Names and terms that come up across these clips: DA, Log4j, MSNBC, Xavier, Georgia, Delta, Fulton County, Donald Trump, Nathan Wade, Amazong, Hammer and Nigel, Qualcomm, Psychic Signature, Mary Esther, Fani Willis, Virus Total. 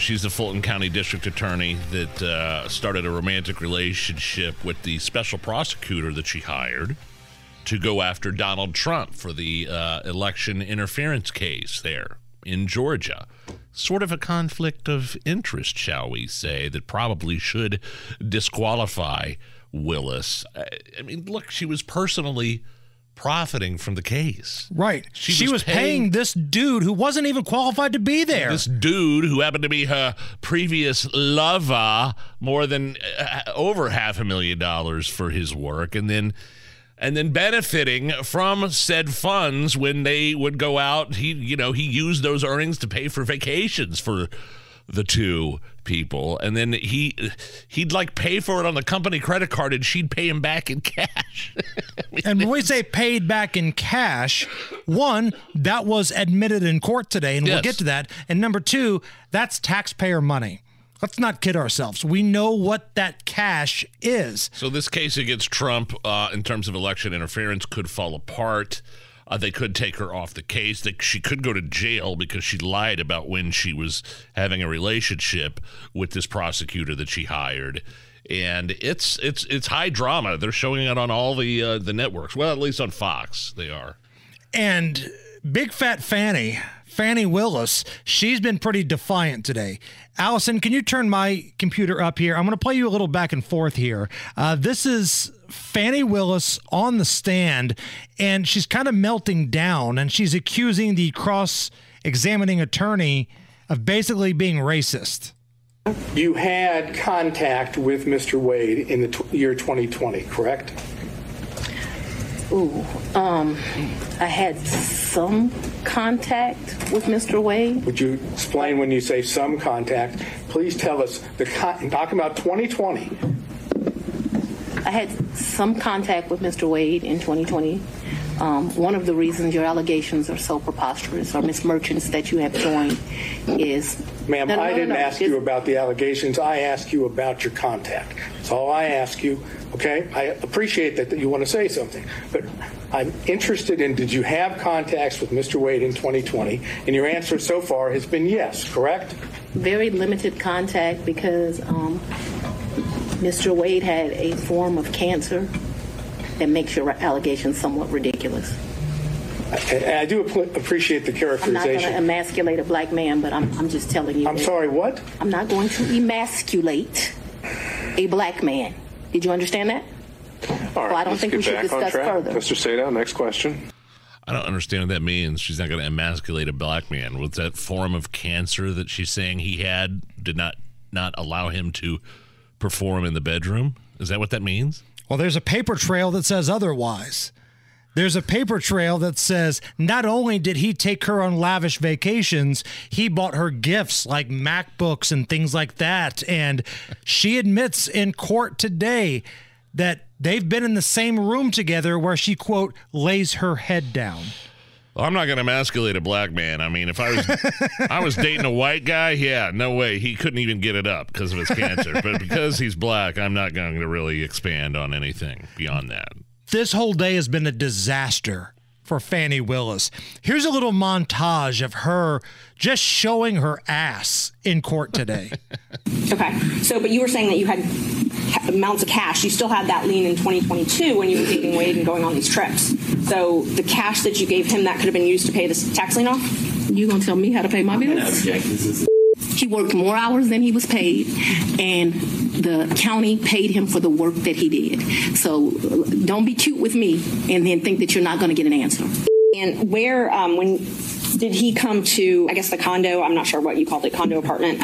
she's the Fulton County District Attorney that started a romantic relationship with the special prosecutor that she hired to go after Donald Trump for the election interference case there in Georgia. Sort of a conflict of interest, shall we say, that probably should disqualify Willis. I mean, look, she was personally profiting from the case. Right. She was paying this dude who wasn't even qualified to be there. This dude who happened to be her previous lover more than over $500,000 for his work, and then benefiting from said funds when they would go out. He used those earnings to pay for vacations for the two people, and then he'd like pay for it on the company credit card, and she'd pay him back in cash. I mean, and when we say paid back in cash, one, that was admitted in court today, and We'll get to that. And number two, that's taxpayer money. Let's not kid ourselves. We know what that cash is. So this case against Trump in terms of election interference could fall apart. They could take her off the case. She could go to jail because she lied about when she was having a relationship with this prosecutor that she hired. And it's high drama. They're showing it on all the networks. Well, at least on Fox they are. And big fat Fani Willis, she's been pretty defiant today. Allison, can you turn my computer up here? I'm going to play you a little back and forth here. This is Fani Willis on the stand, and she's kind of melting down, and she's accusing the cross-examining attorney of basically being racist. You had contact with Mr. Wade in the year 2020, correct? Ooh, I had some contact with Mr. Wade. Would you explain when you say some contact? Please tell us, talking about 2020. I had some contact with Mr. Wade in 2020. One of the reasons your allegations are so preposterous or mismerchants that you have joined is... Ma'am, I didn't ask you about the allegations. I asked you about your contact. That's all I ask you. Okay, I appreciate that you want to say something, but I'm interested in, did you have contacts with Mr. Wade in 2020? And your answer so far has been yes, correct? Very limited contact because Mr. Wade had a form of cancer that makes your allegations somewhat ridiculous. I do appreciate the characterization. I'm not going to emasculate a black man, but I'm just telling you. I'm sorry, what? I'm not going to emasculate a black man. Did you understand that? All right, well, I don't think we should discuss further. Mr. Sato, next question. I don't understand what that means. She's not going to emasculate a black man. Was that form of cancer that she's saying he had did not allow him to perform in the bedroom? Is that what that means? Well, there's a paper trail that says otherwise. There's a paper trail that says not only did he take her on lavish vacations, he bought her gifts like MacBooks and things like that. And she admits in court today that they've been in the same room together where she, quote, lays her head down. Well, I'm not going to emasculate a black man. I mean, if I was dating a white guy, yeah, no way. He couldn't even get it up because of his cancer. But because he's black, I'm not going to really expand on anything beyond that. This whole day has been a disaster for Fani Willis. Here's a little montage of her just showing her ass in court today. Okay. So, but you were saying that you had amounts of cash. You still had that lien in 2022 when you were taking Wade and going on these trips. So the cash that you gave him, that could have been used to pay this tax lien off? You going to tell me how to pay my bills? He worked more hours than he was paid, and the county paid him for the work that he did. So don't be cute with me and then think that you're not going to get an answer. And where, when did he come to, I guess, the condo? I'm not sure what you called it, condo apartment.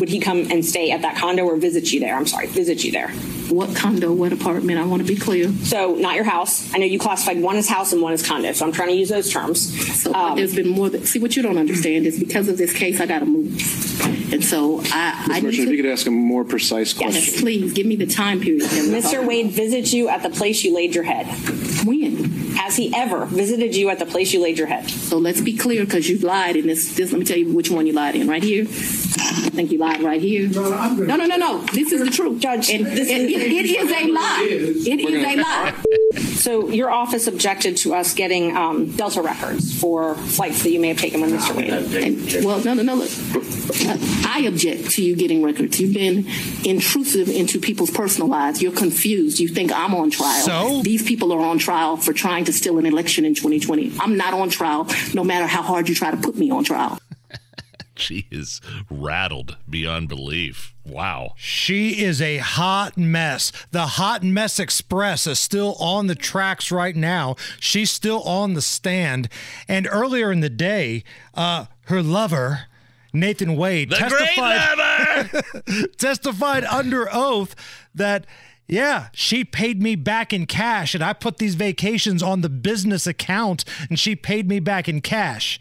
Would he come and stay at that condo or visit you there? I'm sorry, visit you there. What condo, what apartment? I want to be clear. So not your house. I know you classified one as house and one as condo, so I'm trying to use those terms. So there's been more. See, what you don't understand is because of this case, I got to move. And so I need to, if you could ask a more precise question. Yes, please. Give me the time period. Mr. Wade visits you at the place you laid your head. When? Has he ever visited you at the place you laid your head? So let's be clear, because you lied in this. Let me tell you which one you lied in. Right here. I think you lied right here. No. This is the truth, Judge. And it is a lie. It is a lie. So your office objected to us getting Delta records for flights that you may have taken with Mr. Wade. Well, no. Look, I object to you getting records. You've been intrusive into people's personal lives. You're confused. You think I'm on trial. So? These people are on trial for trying to steal an election in 2020. I'm not on trial, no matter how hard you try to put me on trial. She is rattled beyond belief. Wow. She is a hot mess. The Hot Mess Express is still on the tracks right now. She's still on the stand. And earlier in the day, her lover, Nathan Wade, testified under oath that, yeah, she paid me back in cash, and I put these vacations on the business account, and she paid me back in cash.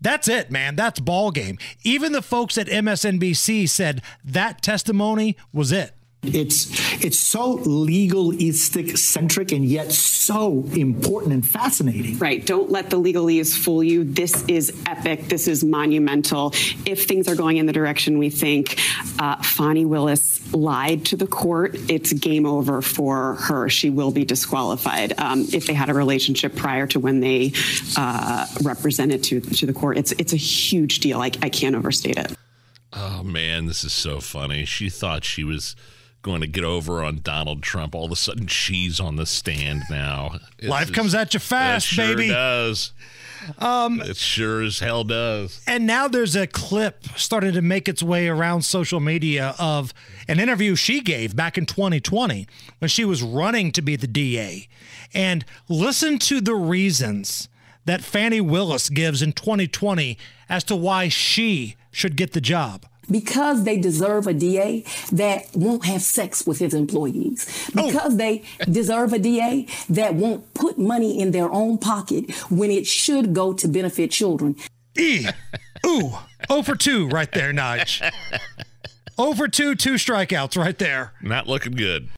That's it, man. That's ball game. Even the folks at MSNBC said that testimony was it. It's so legalistic centric and yet so important and fascinating. Right. Don't let the legalese fool you. This is epic. This is monumental. If things are going in the direction we think, Fani Willis lied to the court. It's game over for her. She will be disqualified. If they had a relationship prior to when they represented to the court, it's a huge deal. I can't overstate it. Oh, man, this is so funny. She thought she was going to get over on Donald Trump. All of a sudden, she's on the stand now. Life comes at you fast, baby. It sure does. It sure as hell does. And now there's a clip starting to make its way around social media of an interview she gave back in 2020 when she was running to be the DA. And listen to the reasons that Fani Willis gives in 2020 as to why she should get the job. Because they deserve a DA that won't have sex with his employees. Because they deserve a DA that won't put money in their own pocket when it should go to benefit children. Ooh, 0 for 2 right there, Nige. 0 for 2, 2 strikeouts right there. Not looking good.